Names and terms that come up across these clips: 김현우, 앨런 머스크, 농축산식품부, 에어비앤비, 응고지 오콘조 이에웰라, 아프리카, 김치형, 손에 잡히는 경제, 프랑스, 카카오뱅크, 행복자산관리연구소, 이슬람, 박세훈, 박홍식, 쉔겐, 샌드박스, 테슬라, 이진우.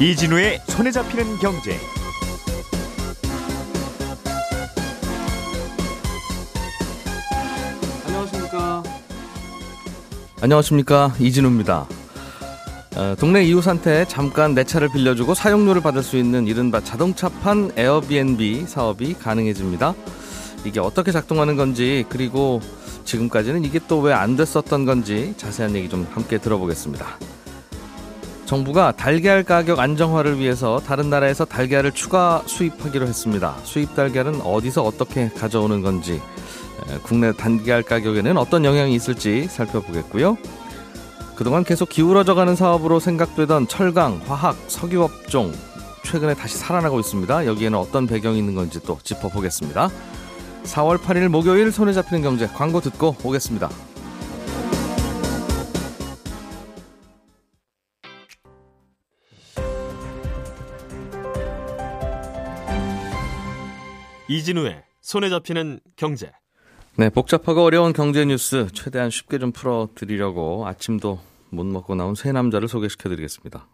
이진우의 손에 잡히는 경제. 안녕하십니까, 이진우입니다. 동네 이웃한테 잠깐 내 차를 빌려주고 사용료를 받을 수 있는 이른바 자동차판 에어비앤비 사업이 가능해집니다. 이게 어떻게 작동하는 건지, 그리고 지금까지는 이게 또 왜 안 됐었던 건지 자세한 얘기 좀 함께 들어보겠습니다. 정부가 달걀 가격 안정화를 위해서 다른 나라에서 달걀을 추가 수입하기로 했습니다. 수입 달걀은 어디서 어떻게 가져오는 건지, 국내 달걀 가격에는 어떤 영향이 있을지 살펴보겠고요. 그동안 계속 기울어져가는 사업으로 생각되던 철강, 화학, 석유업종, 최근에 다시 살아나고 있습니다. 여기에는 어떤 배경이 있는 건지 또 짚어보겠습니다. 4월 8일 목요일 손에 잡히는 경제, 광고 듣고 오겠습니다. 이진우의 손에 잡히는 경제. 네, 복잡하고 어려운 경제 뉴스 최대한 쉽게 좀 풀어드리려고 아침도 못 먹고 나온 세 남자를 소개시켜드리겠습니다.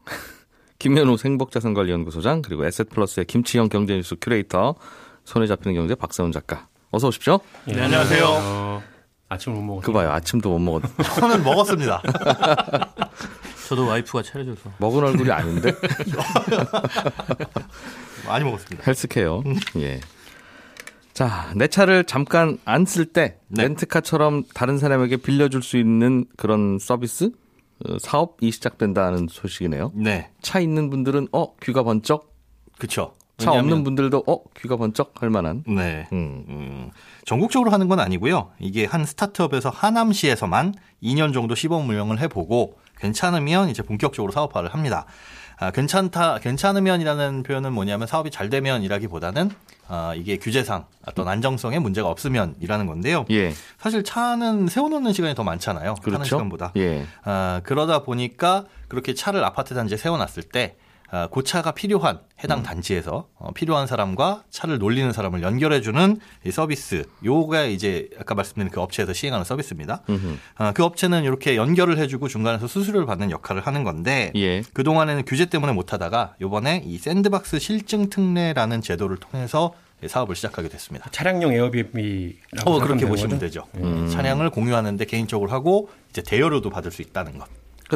김현우 행복자산관리연구소장, 그리고 에셋플러스의 김치형 경제 뉴스 큐레이터, 손에 잡히는 경제 박세훈 작가. 어서 오십시오. 네, 안녕하세요. 아침 못 먹었어요. 그 봐요, 아침도 못 먹었어요. 저는 먹었습니다. 저도 와이프가 차려줘서. 먹은 얼굴이 아닌데. 많이 먹었습니다. 헬스케어. 예. 자, 내 차를 잠깐 안 쓸 때, 네, 렌트카처럼 다른 사람에게 빌려줄 수 있는 그런 서비스, 사업이 시작된다는 소식이네요. 네. 차 있는 분들은 귀가 번쩍. 그렇죠. 차 없는 분들도 귀가 번쩍 할 만한. 네. 전국적으로 하는 건 아니고요. 이게 한 스타트업에서 하남시에서만 2년 정도 시범 운영을 해보고 괜찮으면 이제 본격적으로 사업화를 합니다. 괜찮으면이라는 표현은 뭐냐면 사업이 잘 되면이라기보다는 이게 규제상 어떤 안정성에 문제가 없으면이라는 건데요. 예. 사실 차는 세워놓는 시간이 더 많잖아요. 그렇죠? 타는 시간보다. 예. 그러다 보니까 그렇게 차를 아파트 단지에 세워놨을 때 그 차가 필요한 해당 단지에서 필요한 사람과 차를 놀리는 사람을 연결해주는 이 서비스, 요가 이제 아까 말씀드린 그 업체에서 시행하는 서비스입니다. 그 업체는 이렇게 연결을 해주고 중간에서 수수료를 받는 역할을 하는 건데, 예, 그동안에는 규제 때문에 못하다가 이번에 이 샌드박스 실증 특례라는 제도를 통해서 사업을 시작하게 됐습니다. 차량용 에어비앤비라고 그렇게 보시면 되죠. 차량을 공유하는데 개인적으로 하고 이제 대여료도 받을 수 있다는 것.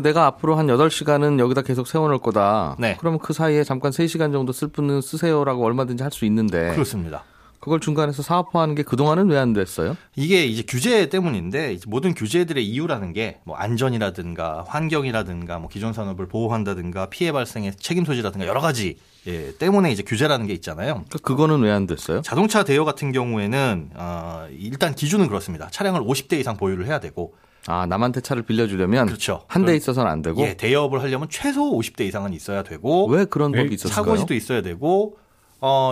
내가 앞으로 한 8시간은 여기다 계속 세워놓을 거다. 네. 그러면 그 사이에 잠깐 3시간 정도 쓸 분은 쓰세요라고 얼마든지 할 수 있는데. 그렇습니다. 그걸 중간에서 사업화하는 게 그동안은 왜 안 됐어요? 이게 이제 규제 때문인데, 이제 모든 규제들의 이유라는 게 뭐 안전이라든가 환경이라든가 뭐 기존 산업을 보호한다든가 피해 발생의 책임 소지라든가 여러 가지, 예, 때문에 이제 규제라는 게 있잖아요. 그거는 왜 안 됐어요? 자동차 대여 같은 경우에는 일단 기준은 그렇습니다. 차량을 50대 이상 보유를 해야 되고. 아, 남한테 차를 빌려주려면, 그렇죠, 한 대 있어서는 안 되고, 예, 대여업을 하려면 최소 50대 이상은 있어야 되고. 왜 그런 법이 있었을까요? 사고시도 있어야 되고.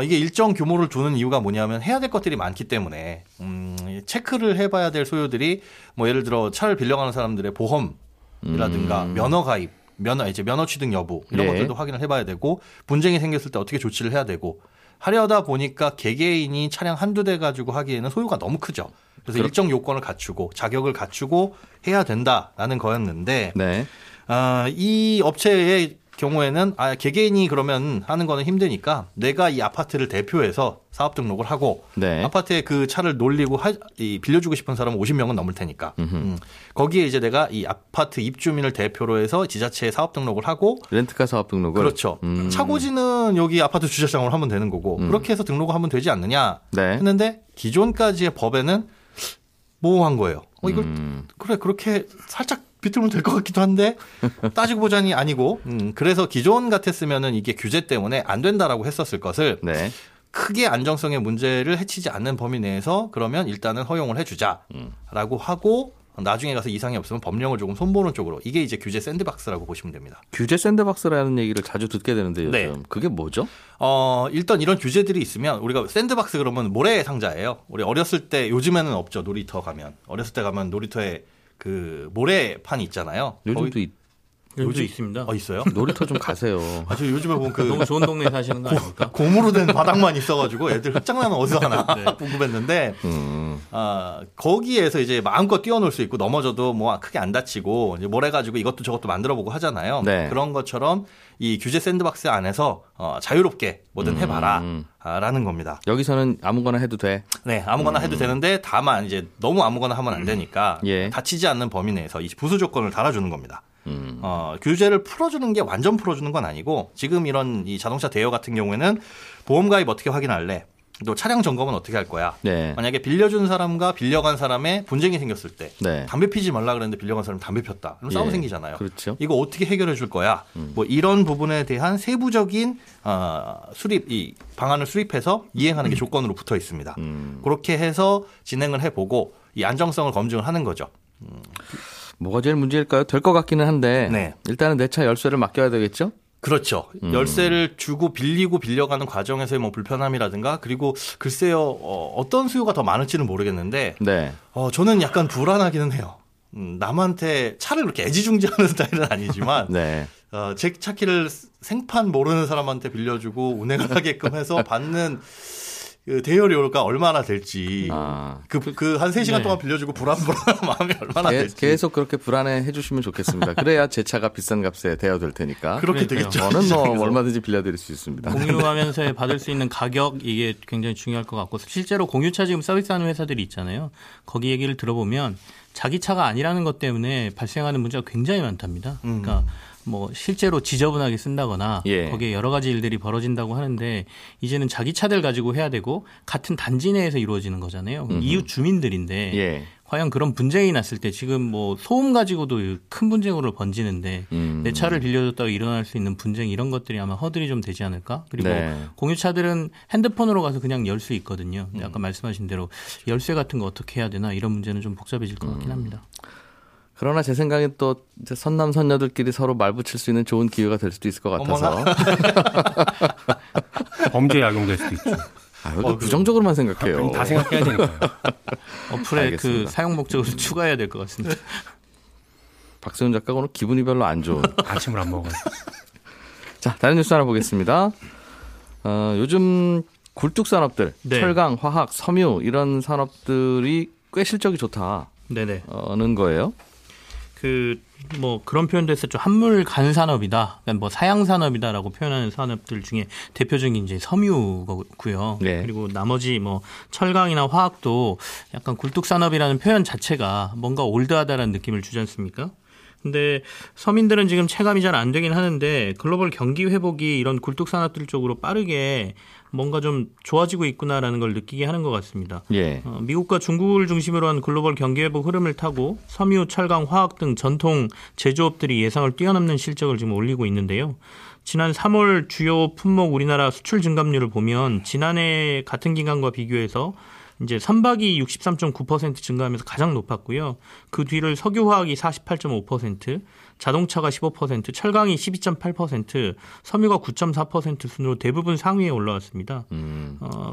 이게 일정 규모를 주는 이유가 뭐냐면 해야 될 것들이 많기 때문에 체크를 해봐야 될 소요들이 뭐 예를 들어 차를 빌려가는 사람들의 보험이라든가 면허 가입, 면허 취득 여부 이런, 예, 것들도 확인을 해봐야 되고, 분쟁이 생겼을 때 어떻게 조치를 해야 되고 하려다 보니까 개개인이 차량 한두 대 가지고 하기에는 소요가 너무 크죠. 그래서 일정 요건을 갖추고 자격을 갖추고 해야 된다라는 거였는데, 네, 이 업체의 경우에는 개개인이 그러면 하는 거는 힘드니까 내가 이 아파트를 대표해서 사업 등록을 하고, 네, 아파트에 그 차를 놀리고 빌려주고 싶은 사람은 50명은 넘을 테니까 거기에 이제 내가 이 아파트 입주민을 대표로 해서 지자체에 사업 등록을 하고, 렌트카 사업 등록을, 그렇죠, 차고지는 여기 아파트 주차장으로 하면 되는 거고 그렇게 해서 등록을 하면 되지 않느냐, 네, 했는데 기존까지의 법에는 모호한 거예요. 이걸 그래 그렇게 살짝 비틀면 될 것 같기도 한데 따지고 보자니 아니고, 그래서 기존 같았으면은 이게 규제 때문에 안 된다라고 했었을 것을, 네, 크게 안정성의 문제를 해치지 않는 범위 내에서 그러면 일단은 허용을 해주자라고 하고, 나중에 가서 이상이 없으면 법령을 조금 손보는 쪽으로. 이게 이제 규제 샌드박스라고 보시면 됩니다. 규제 샌드박스라는 얘기를 자주 듣게 되는데 요즘. 네. 그게 뭐죠? 일단 이런 규제들이 있으면, 우리가 샌드박스 그러면 모래 상자예요. 우리 어렸을 때, 요즘에는 없죠, 놀이터 가면. 어렸을 때 가면 놀이터에 그 모래판이 있잖아요. 요즘도 요즘 있습니다. 있어요? 놀이터 좀 가세요. 저 요즘에 보면 너무 좋은 동네에 사시는 거 아닙니까? 고무로 된 바닥만 있어가지고 애들 흙장난은 어디서 하나 궁금했는데 거기에서 이제 마음껏 뛰어놀 수 있고 넘어져도 뭐 크게 안 다치고 이제 뭘 해가지고 이것도 저것도 만들어보고 하잖아요. 네. 그런 것처럼 이 규제 샌드박스 안에서 자유롭게 뭐든 해봐라라는 겁니다. 여기서는 아무거나 해도 돼. 네, 아무거나 해도 되는데 다만 이제 너무 아무거나 하면 안 되니까 예. 다치지 않는 범위 내에서 이 부수 조건을 달아주는 겁니다. 규제를 풀어주는 게 완전 풀어주는 건 아니고 지금 이런 이 자동차 대여 같은 경우에는 보험 가입 어떻게 확인할래? 또 차량 점검은 어떻게 할 거야? 네. 만약에 빌려준 사람과 빌려간 사람의 분쟁이 생겼을 때 네. 담배 피지 말라 그랬는데 빌려간 사람이 담배 폈다. 그럼 싸움 예. 생기잖아요. 그렇죠. 이거 어떻게 해결해 줄 거야? 뭐 이런 부분에 대한 세부적인 이 방안을 수립해서 이행하는 게 조건으로 붙어 있습니다. 그렇게 해서 진행을 해보고 이 안정성을 검증을 하는 거죠. 뭐가 제일 문제일까요? 될 것 같기는 한데 네. 일단은 내 차 열쇠를 맡겨야 되겠죠? 그렇죠. 열쇠를 주고 빌리고 빌려가는 과정에서의 뭐 불편함이라든가 그리고 글쎄요 어떤 수요가 더 많을지는 모르겠는데 네. 저는 약간 불안하기는 해요. 남한테 차를 그렇게 애지중지하는 스타일은 아니지만 네. 제 차키를 생판 모르는 사람한테 빌려주고 운행을 하게끔 해서 받는 대여료가 얼마나 될지 한 3시간 네. 동안 빌려주고 불안불안한 마음이 얼마나 될지 계속 그렇게 불안해해 주시면 좋겠습니다. 그래야 제 차가 비싼 값에 대여될 테니까 그렇게 그러니까요. 되겠죠. 저는 얼마든지 빌려드릴 수 있습니다. 공유하면서 받을 수 있는 가격 이게 굉장히 중요할 것 같고 실제로 공유차 지금 서비스하는 회사들이 있잖아요. 거기 얘기를 들어보면 자기 차가 아니라는 것 때문에 발생하는 문제가 굉장히 많답니다. 그러니까 뭐 실제로 지저분하게 쓴다거나 예. 거기에 여러 가지 일들이 벌어진다고 하는데 이제는 자기 차들 가지고 해야 되고 같은 단지 내에서 이루어지는 거잖아요. 이웃 주민들인데 예. 과연 그런 분쟁이 났을 때 지금 뭐 소음 가지고도 큰 분쟁으로 번지는데 내 차를 빌려줬다고 일어날 수 있는 분쟁 이런 것들이 아마 허들이 좀 되지 않을까? 그리고 네. 공유차들은 핸드폰으로 가서 그냥 열 수 있거든요. 아까 말씀하신 대로 열쇠 같은 거 어떻게 해야 되나 이런 문제는 좀 복잡해질 것 같긴 합니다. 그러나 제 생각엔 또 이제 선남 선녀들끼리 서로 말 붙일 수 있는 좋은 기회가 될 수도 있을 것 같아서 범죄에 악용될 수도 있죠. 부정적으로만 생각해요. 다 생각해야 되니까요. 어플에 알겠습니다. 사용 목적을 추가해야 될 것 같습니다. 박세훈 작가가 오늘 기분이 별로 안 좋은 아침을 안 먹어요. 자, 다른 뉴스 하나 보겠습니다. 요즘 굴뚝 산업들, 네. 철강, 화학, 섬유 이런 산업들이 꽤 실적이 좋다. 네네. 어는 거예요? 그런 표현도 했었죠. 한물 간 산업이다. 그러니까 뭐 사양 산업이다라고 표현하는 산업들 중에 대표적인 이제 섬유고요. 네. 그리고 나머지 뭐 철강이나 화학도 약간 굴뚝 산업이라는 표현 자체가 뭔가 올드하다라는 느낌을 주지 않습니까? 근데 서민들은 지금 체감이 잘 안 되긴 하는데 글로벌 경기 회복이 이런 굴뚝 산업들 쪽으로 빠르게 뭔가 좀 좋아지고 있구나라는 걸 느끼게 하는 것 같습니다. 예. 미국과 중국을 중심으로 한 글로벌 경기 회복 흐름을 타고 섬유, 철강, 화학 등 전통 제조업들이 예상을 뛰어넘는 실적을 지금 올리고 있는데요. 지난 3월 주요 품목 우리나라 수출 증감률을 보면 지난해 같은 기간과 비교해서 이제 선박이 63.9% 증가하면서 가장 높았고요. 그 뒤를 석유화학이 48.5%, 자동차가 15%, 철강이 12.8%, 섬유가 9.4% 순으로 대부분 상위에 올라왔습니다.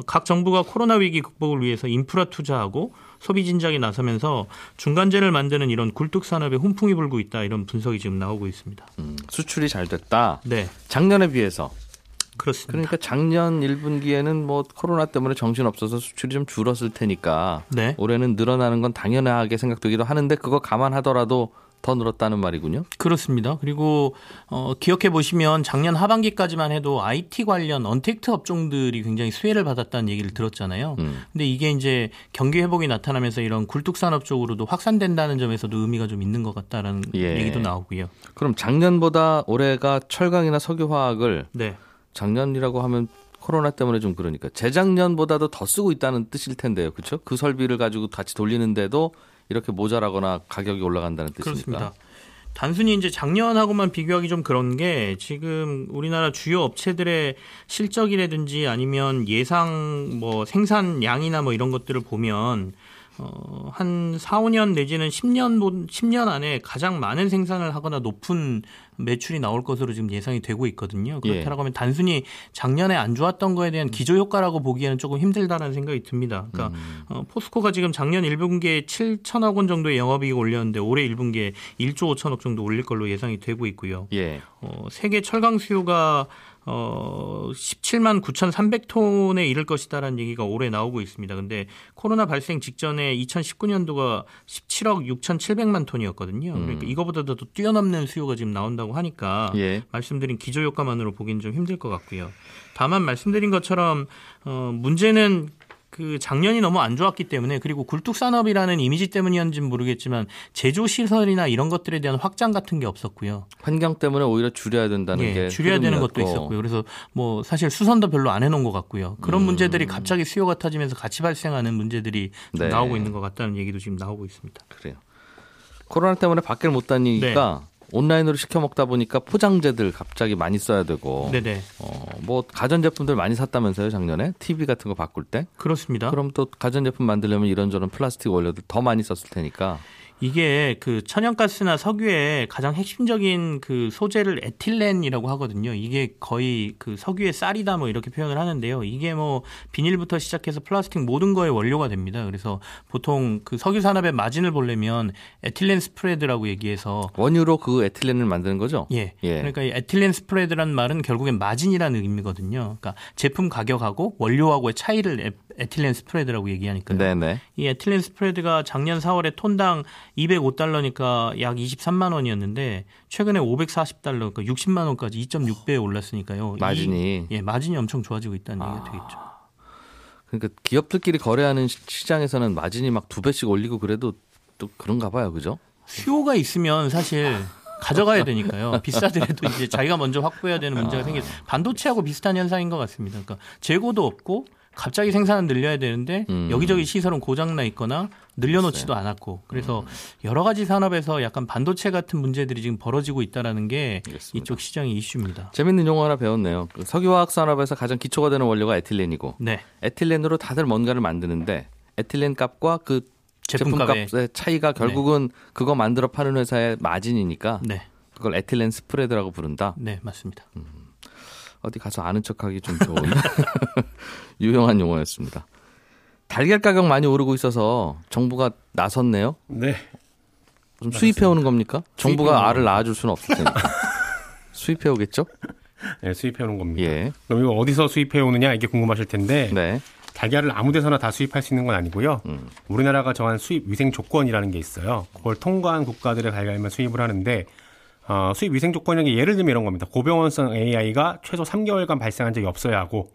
각 정부가 코로나 위기 극복을 위해서 인프라 투자하고 소비 진작에 나서면서 중간재를 만드는 이런 굴뚝 산업에 훈풍이 불고 있다. 이런 분석이 지금 나오고 있습니다. 수출이 잘 됐다. 네. 작년에 비해서. 그렇습니다. 그러니까 작년 1분기에는 뭐 코로나 때문에 정신없어서 수출이 좀 줄었을 테니까 네. 올해는 늘어나는 건 당연하게 생각되기도 하는데 그거 감안하더라도 더 늘었다는 말이군요. 그렇습니다. 그리고 기억해 보시면 작년 하반기까지만 해도 IT 관련 언택트 업종들이 굉장히 수혜를 받았다는 얘기를 들었잖아요. 근데 이게 이제 경기 회복이 나타나면서 이런 굴뚝 산업 쪽으로도 확산된다는 점에서도 의미가 좀 있는 것 같다라는 예. 얘기도 나오고요. 그럼 작년보다 올해가 철강이나 석유화학을 네. 작년이라고 하면 코로나 때문에 좀 그러니까 재작년보다도 더 쓰고 있다는 뜻일 텐데요. 그렇죠? 그 설비를 가지고 같이 돌리는데도 이렇게 모자라거나 가격이 올라간다는 뜻입니까? 그렇습니다. 단순히 이제 작년하고만 비교하기 좀 그런 게 지금 우리나라 주요 업체들의 실적이라든지 아니면 예상 뭐 생산량이나 뭐 이런 것들을 보면 한 4, 5년 내지는 10년 안에 가장 많은 생산을 하거나 높은 매출이 나올 것으로 지금 예상이 되고 있거든요. 그렇다라고 하면 단순히 작년에 안 좋았던 거에 대한 기조효과라고 보기에는 조금 힘들다라는 생각이 듭니다. 그러니까 포스코가 지금 작년 1분기에 7천억 원 정도의 영업이익을 올렸는데 올해 1분기에 1조 5천억 정도 올릴 걸로 예상이 되고 있고요. 세계 철강 수요가 17만 9,300톤에 이를 것이다라는 얘기가 올해 나오고 있습니다. 그런데 코로나 발생 직전에 2019년도가 17억 6,700만 톤이었거든요. 그러니까 이거보다도 더 뛰어넘는 수요가 지금 나온다고 하니까 말씀드린 기조효과만으로 보기는 좀 힘들 것 같고요. 다만 말씀드린 것처럼 문제는 그 작년이 너무 안 좋았기 때문에 그리고 굴뚝산업이라는 이미지 때문이었는지는 모르겠지만 제조시설이나 이런 것들에 대한 확장 같은 게 없었고요. 환경 때문에 오히려 줄여야 된다는 게 줄여야 되는 것도 있었고요. 그래서 뭐 사실 수선도 별로 안 해놓은 것 같고요. 그런 문제들이 갑자기 수요가 터지면서 같이 발생하는 문제들이 좀 나오고 있는 것 같다는 얘기도 지금 나오고 있습니다. 그래요. 코로나 때문에 밖을 못 다니니까 온라인으로 시켜 먹다 보니까 포장재들 갑자기 많이 써야 되고, 뭐 가전제품들 많이 샀다면서요 작년에 TV 같은 거 바꿀 때? 그렇습니다. 그럼 또 가전제품 만들려면 이런저런 플라스틱 원료들 더 많이 썼을 테니까. 이게 그 천연가스나 석유의 가장 핵심적인 그 소재를 에틸렌이라고 하거든요. 이게 거의 그 석유의 쌀이다 뭐 이렇게 표현을 하는데요. 이게 뭐 비닐부터 시작해서 플라스틱 모든 거의 원료가 됩니다. 그래서 보통 그 석유 산업의 마진을 보려면 에틸렌 스프레드라고 얘기해서 원유로 그 에틸렌을 만드는 거죠? 그러니까 이 에틸렌 스프레드라는 말은 결국엔 마진이라는 의미거든요. 그러니까 제품 가격하고 원료하고의 차이를 에틸렌 스프레드라고 얘기하니까요. 이 에틸렌 스프레드가 작년 4월에 톤당 205달러니까 약 23만 원이었는데 최근에 540달러, 그러니까 60만 원까지 2.6배에 올랐으니까요. 마진이. 마진이 엄청 좋아지고 있다는 얘기가 되겠죠. 그러니까 기업들끼리 거래하는 시장에서는 마진이 막 2배씩 올리고 그래도 또 그런가 봐요. 그죠? 수요가 있으면 사실 가져가야 되니까요. 비싸더라도 이제 자기가 먼저 확보해야 되는 문제가 생기죠. 반도체하고 비슷한 현상인 것 같습니다. 그러니까 재고도 없고 갑자기 생산은 늘려야 되는데 여기저기 시설은 고장나 있거나 늘려놓지도 않았고 그래서 여러 가지 산업에서 약간 반도체 같은 문제들이 지금 벌어지고 있다는 게 이쪽 시장의 이슈입니다. 재밌는 용어 하나 배웠네요. 그 석유화학 산업에서 가장 기초가 되는 원료가 에틸렌이고 에틸렌으로 다들 뭔가를 만드는데 에틸렌 값과 그 제품값의 차이가 결국은 그거 만들어 파는 회사의 마진이니까 그걸 에틸렌 스프레드라고 부른다. 네, 맞습니다. 어디 가서 아는 척하기 좀 좋은 유용한 용어였습니다. 달걀 가격 많이 오르고 있어서 정부가 나섰네요. 좀 수입해오는 겁니까? 정부가 알을 낳아줄 수는 없을 테니까. 수입해오겠죠? 네, 수입해오는 겁니다. 그럼 이거 어디서 수입해오느냐 이게 궁금하실 텐데 달걀을 아무 데서나 다 수입할 수 있는 건 아니고요. 우리나라가 정한 수입 위생 조건이라는 게 있어요. 그걸 통과한 국가들의 달걀만 수입을 하는데 수입 위생 조건이라는 게 예를 들면 이런 겁니다. 고병원성 AI가 최소 3개월간 발생한 적이 없어야 하고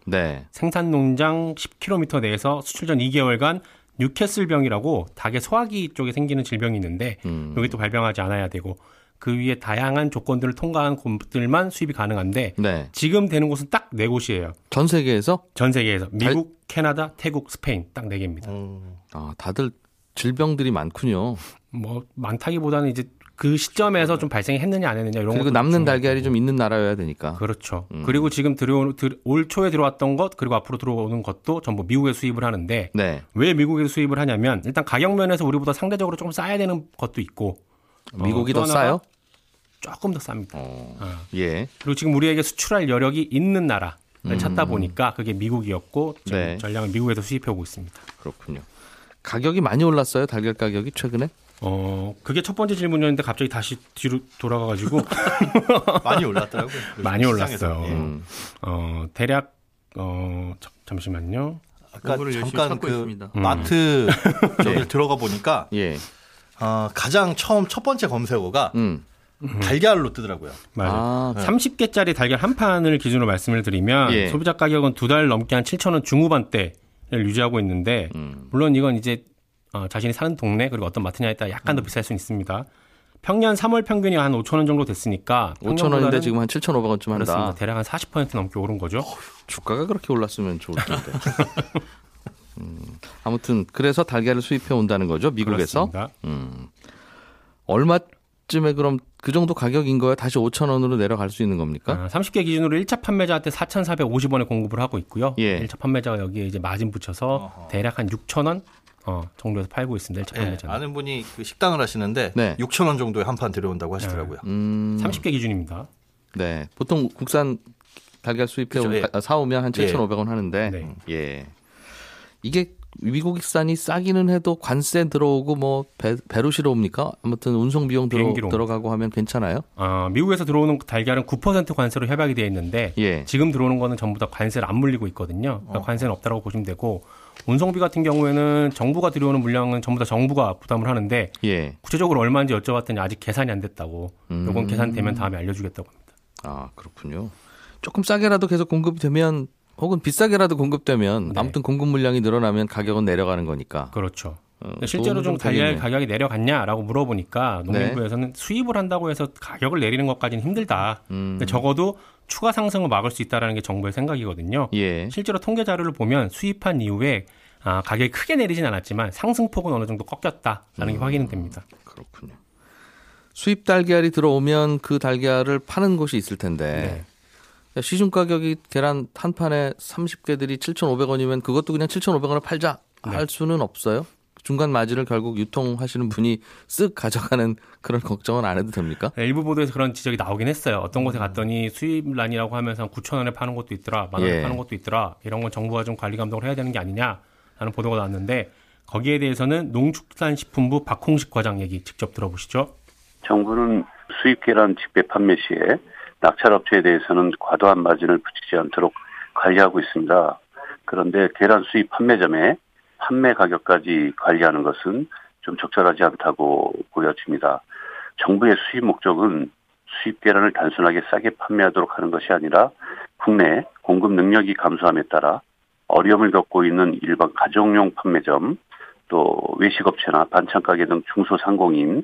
생산 농장 10km 내에서 수출 전 2개월간 뉴캐슬병이라고 닭의 소화기 쪽에 생기는 질병이 있는데 여기 또 발병하지 않아야 되고 그 위에 다양한 조건들을 통과한 곳들만 수입이 가능한데 지금 되는 곳은 딱 4곳이에요. 전 세계에서? 전 세계에서. 미국, 캐나다, 태국, 스페인 딱 4개입니다. 아, 다들 질병들이 많군요. 뭐 많다기보다는 이제 그 시점에서 좀 발생했느냐 안 했느냐 이런 거. 그리고 남는 달걀이 좀 있는 나라여야 되니까. 그렇죠. 그리고 지금 올 초에 들어왔던 것 그리고 앞으로 들어오는 것도 전부 미국에 수입을 하는데 왜 미국에 수입을 하냐면 일단 가격 면에서 우리보다 상대적으로 조금 싸야 되는 것도 있고. 미국이 더 싸요? 조금 더 쌉니다. 그리고 지금 우리에게 수출할 여력이 있는 나라를 찾다 보니까 그게 미국이었고 지금 전량을 미국에서 수입해오고 있습니다. 그렇군요. 가격이 많이 올랐어요? 달걀 가격이 최근에? 그게 첫 번째 질문이었는데 갑자기 다시 뒤로 돌아가가지고 많이 올랐더라고요. 많이 올랐어요. 대략 잠시만요. 아까 잠깐 그 마트 저기를 들어가 보니까 가장 처음 첫 번째 검색어가 달걀로 뜨더라고요. 맞아요. 30개짜리 달걀 한 판을 기준으로 말씀을 드리면 소비자 가격은 두 달 넘게 한 7,000원 중후반대를 유지하고 있는데 물론 이건 이제 자신이 사는 동네 그리고 어떤 마트냐에 따라 약간 더 비쌀 수는 있습니다. 평년 3월 평균이 한 5,000원 정도 됐으니까 5,000원인데 지금 한 7,500원쯤 한다. 그렇습니다. 대략 한 40% 넘게 오른 거죠. 주가가 그렇게 올랐으면 좋을 텐데. 아무튼 그래서 달걀을 수입해 온다는 거죠. 미국에서. 얼마쯤에 그럼 그 정도 가격인 거야? 다시 5,000원으로 내려갈 수 있는 겁니까? 30개 기준으로 1차 판매자한테 4,450원에 공급을 하고 있고요. 1차 판매자가 여기에 이제 마진 붙여서 대략 한 6,000원 정도에서 팔고 있습니다. 네, 아는 분이 그 식당을 하시는데 네. 6,000원 정도에 한 판 들여온다고 하시더라고요. 네. 30개 기준입니다. 네, 보통 국산 달걀 수입해 사오면 한 7,500원 하는데 네. 예. 이게 미국산이 싸기는 해도 관세 들어오고 뭐 배로 실어옵니까? 아무튼 운송 비용 들어가고 하면 괜찮아요? 아, 미국에서 들어오는 달걀은 9% 관세로 협약이 되어 있는데 예. 지금 들어오는 거는 전부 다 관세를 안 물리고 있거든요. 그러니까 관세는 없다라고 보시면 되고 운송비 같은 경우에는 정부가 들여오는 물량은 전부 다 정부가 부담을 하는데 예. 구체적으로 얼마인지 여쭤봤더니 아직 계산이 안 됐다고 이건 계산되면 다음에 알려주겠다고 합니다. 아 그렇군요. 조금 싸게라도 계속 공급되면 혹은 비싸게라도 공급되면 네. 아무튼 공급 물량이 늘어나면 가격은 내려가는 거니까. 그렇죠. 실제로 좀 달걀 가격이 내려갔냐라고 물어보니까 농림부에서는 네. 수입을 한다고 해서 가격을 내리는 것까지는 힘들다. 근데 적어도 추가 상승을 막을 수 있다는 게 정부의 생각이거든요. 예. 실제로 통계 자료를 보면 수입한 이후에 가격이 크게 내리진 않았지만 상승폭은 어느 정도 꺾였다라는 게 확인이 됩니다. 그렇군요. 수입 달걀이 들어오면 그 달걀을 파는 곳이 있을 텐데 네. 시중 가격이 계란 한 판에 30개들이 7,500원이면 그것도 그냥 7,500원을 팔자 할 수는 없어요? 중간 마진을 결국 유통하시는 분이 쓱 가져가는 그런 걱정은 안 해도 됩니까? 네, 일부 보도에서 그런 지적이 나오긴 했어요. 어떤 곳에 갔더니 수입란이라고 하면서 9,000원에 파는 것도 있더라, 10,000원에 파는 것도 있더라. 이런 건 정부가 좀 관리 감독을 해야 되는 게 아니냐라는 보도가 나왔는데 거기에 대해서는 농축산식품부 박홍식 과장 얘기 직접 들어보시죠. 정부는 수입 계란 직배 판매 시에 낙찰업체에 대해서는 과도한 마진을 붙이지 않도록 관리하고 있습니다. 그런데 계란 수입 판매점에 판매 가격까지 관리하는 것은 좀 적절하지 않다고 보여집니다. 정부의 수입 목적은 수입 계란을 단순하게 싸게 판매하도록 하는 것이 아니라 국내 공급 능력이 감소함에 따라 어려움을 겪고 있는 일반 가정용 판매점, 또 외식업체나 반찬가게 등 중소상공인,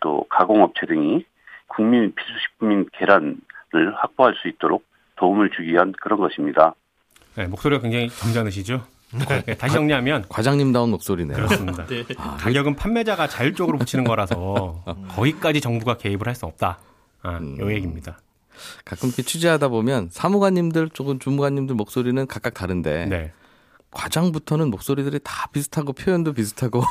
또 가공업체 등이 국민 필수식품인 계란 확보할 수 있도록 도움을 주기 위한 그런 것입니다. 네, 목소리가 굉장히 점잖으시죠? 네, 다시 정리하면 과장님다운 목소리네요. 그렇습니다. 네. 가격은 판매자가 자율적으로 붙이는 거라서 거기까지 정부가 개입을 할 수 없다. 이 얘기입니다. 가끔 이렇게 취재하다 보면 사무관님들, 조금 주무관님들 목소리는 각각 다른데 네. 과장부터는 목소리들이 다 비슷하고 표현도 비슷하고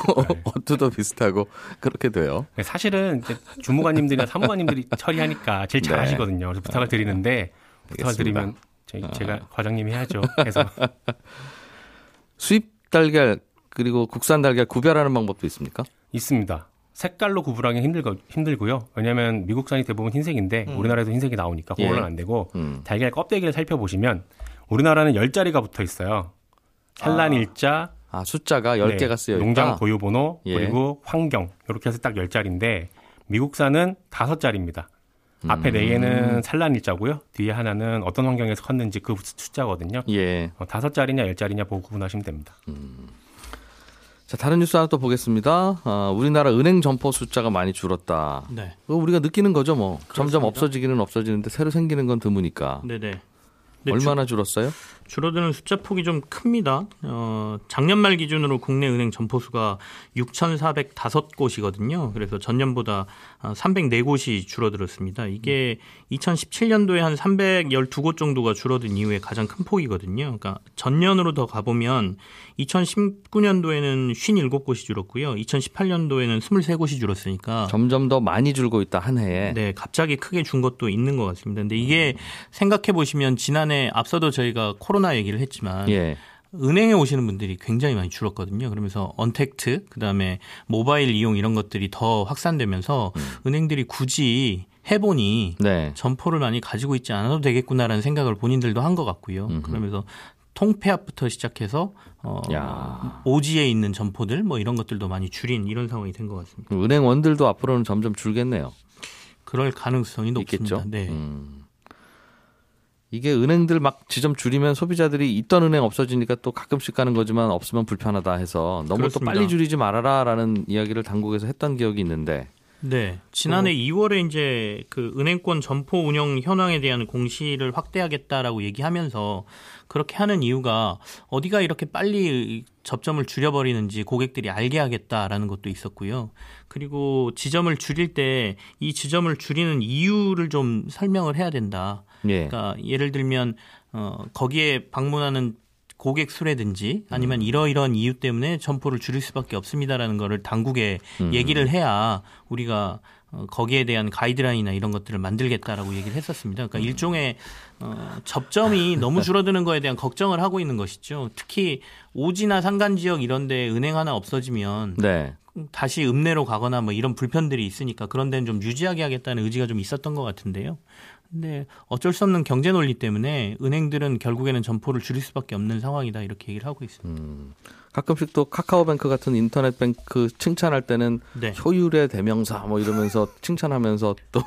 어투도 비슷하고 그렇게 돼요. 사실은 주무관님들이나 사무관님들이 처리하니까 제일 잘하시거든요. 그래서 부탁을 드리는데 부탁을 드리면 제가 과장님이 해야죠. 해서 수입 달걀 그리고 국산 달걀 구별하는 방법도 있습니까? 있습니다. 색깔로 구분하기 힘들고요. 왜냐하면 미국산이 대부분 흰색인데 우리나라에도 흰색이 나오니까 그거는 안 되고 달걀 껍데기를 살펴보시면 우리나라는 10자리가 붙어 있어요. 산란 일자, 숫자가 10개가 네, 쓰여있다. 농장 고유번호, 그리고 환경 이렇게 해서 딱 10자리인데 미국산은 5자리입니다. 앞에 4개는 산란 일자고요. 뒤에 하나는 어떤 환경에서 컸는지 그 숫자거든요. 예. 5자리냐 10자리냐 보고 구분하시면 됩니다. 자, 다른 뉴스 하나 또 보겠습니다. 우리나라 은행 점포 숫자가 많이 줄었다. 네. 우리가 느끼는 거죠. 뭐 그렇습니다. 점점 없어지기는 없어지는데 새로 생기는 건 드무니까. 네네. 네, 얼마나 줄었어요? 줄어드는 숫자 폭이 좀 큽니다. 작년 말 기준으로 국내 은행 점포수가 6,405곳이거든요. 그래서 전년보다 304곳이 줄어들었습니다. 이게 2017년도에 한 312곳 정도가 줄어든 이후에 가장 큰 폭이거든요. 그러니까 전년으로 더 가보면 2019년도에는 57곳이 줄었고요. 2018년도에는 23곳이 줄었으니까 점점 더 많이 줄고 있다, 한 해에. 네, 갑자기 크게 준 것도 있는 것 같습니다. 근데 이게 생각해 보시면 지난해 앞서도 저희가 코로나 얘기를 했지만 예. 은행에 오시는 분들이 굉장히 많이 줄었거든요. 그러면서 언택트, 그다음에 모바일 이용 이런 것들이 더 확산되면서 은행들이 굳이 해보니 네. 점포를 많이 가지고 있지 않아도 되겠구나라는 생각을 본인들도 한 것 같고요. 그러면서 통폐합부터 시작해서 오지에 있는 점포들 뭐 이런 것들도 많이 줄인 이런 상황이 된 것 같습니다. 은행원들도 앞으로는 점점 줄겠네요. 그럴 가능성이 높습니다. 네. 이게 은행들 막 지점 줄이면 소비자들이 있던 은행 없어지니까 또 가끔씩 가는 거지만 없으면 불편하다 해서 너무 그렇습니다. 또 빨리 줄이지 말아라라는 이야기를 당국에서 했던 기억이 있는데. 네. 지난해 2월에 이제 그 은행권 점포 운영 현황에 대한 공시를 확대하겠다라고 얘기하면서 그렇게 하는 이유가 어디가 이렇게 빨리 접점을 줄여버리는지 고객들이 알게 하겠다라는 것도 있었고요. 그리고 지점을 줄일 때 이 지점을 줄이는 이유를 좀 설명을 해야 된다. 예. 그러니까 예를 들면 거기에 방문하는 고객 수라든지 아니면 이러이러한 이유 때문에 점포를 줄일 수밖에 없습니다라는 거를 당국에 얘기를 해야 우리가 거기에 대한 가이드라인이나 이런 것들을 만들겠다라고 얘기를 했었습니다. 그러니까 일종의 접점이 너무 줄어드는 거에 대한 걱정을 하고 있는 것이죠. 특히 오지나 산간지역 이런 데 은행 하나 없어지면 네. 다시 읍내로 가거나 뭐 이런 불편들이 있으니까 그런 데는 좀 유지하게 하겠다는 의지가 좀 있었던 것 같은데요. 근데 어쩔 수 없는 경제 논리 때문에 은행들은 결국에는 점포를 줄일 수밖에 없는 상황이다 이렇게 얘기를 하고 있습니다. 가끔씩 또 카카오뱅크 같은 인터넷 뱅크 칭찬할 때는 네. 효율의 대명사 뭐 이러면서 칭찬하면서 또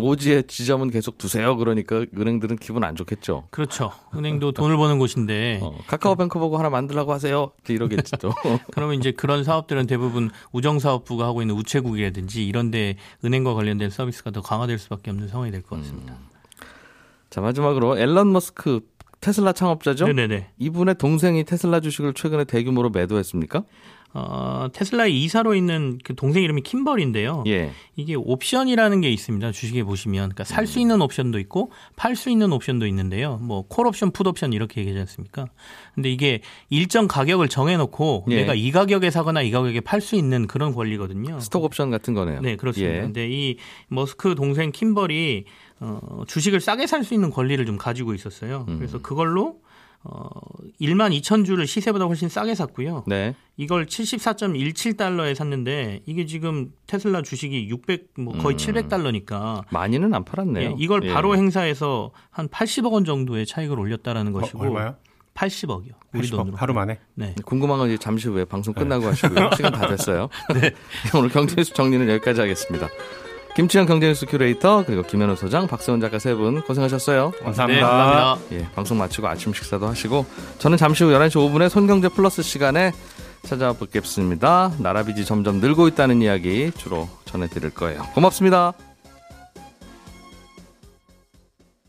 오지의 지점은 계속 두세요. 그러니까 은행들은 기분 안 좋겠죠. 그렇죠. 은행도 돈을 버는 곳인데 카카오뱅크 보고 하나 만들라고 하세요. 이러겠지 또. 그러면 이제 그런 사업들은 대부분 우정사업부가 하고 있는 우체국이라든지 이런데 은행과 관련된 서비스가 더 강화될 수밖에 없는 상황이 될 것 같습니다. 자 마지막으로 앨런 머스크 테슬라 창업자죠? 네네네. 이분의 동생이 테슬라 주식을 최근에 대규모로 매도했습니까? 테슬라의 이사로 있는 그 동생 이름이 킴벌인데요. 예. 이게 옵션이라는 게 있습니다. 주식에 보시면. 그러니까 살 수 있는 옵션도 있고 팔 수 있는 옵션도 있는데요. 뭐 콜옵션, 풋옵션 이렇게 얘기하지 않습니까? 근데 이게 일정 가격을 정해놓고 예. 내가 이 가격에 사거나 이 가격에 팔 수 있는 그런 권리거든요. 스톡옵션 같은 거네요. 네, 그렇습니다. 예. 근데 이 머스크 동생 킴벌이 주식을 싸게 살 수 있는 권리를 좀 가지고 있었어요. 그래서 그걸로 12,000주를 시세보다 훨씬 싸게 샀고요. 네. 이걸 74.17달러에 샀는데 이게 지금 테슬라 주식이 600 뭐 거의 $700니까 많이는 안 팔았네요. 예, 이걸 바로 예. 행사해서 한 80억 원 정도의 차익을 올렸다라는 것이고. 얼마요? 80억이요. 우리 돈으로. 하루 만에? 네. 궁금한 건 이제 잠시 후에 방송 끝나고 네. 하시고요. 시간 다 됐어요. 네. 오늘 경제뉴스 정리는 여기까지 하겠습니다. 김치형 경제뉴스 큐레이터 그리고 김현우 소장, 박세훈 작가 세 분 고생하셨어요. 감사합니다. 네, 감사합니다. 예, 방송 마치고 아침 식사도 하시고 저는 잠시 후 11시 5분에 손경제 플러스 시간에 찾아뵙겠습니다. 나라빚이 점점 늘고 있다는 이야기 주로 전해드릴 거예요. 고맙습니다.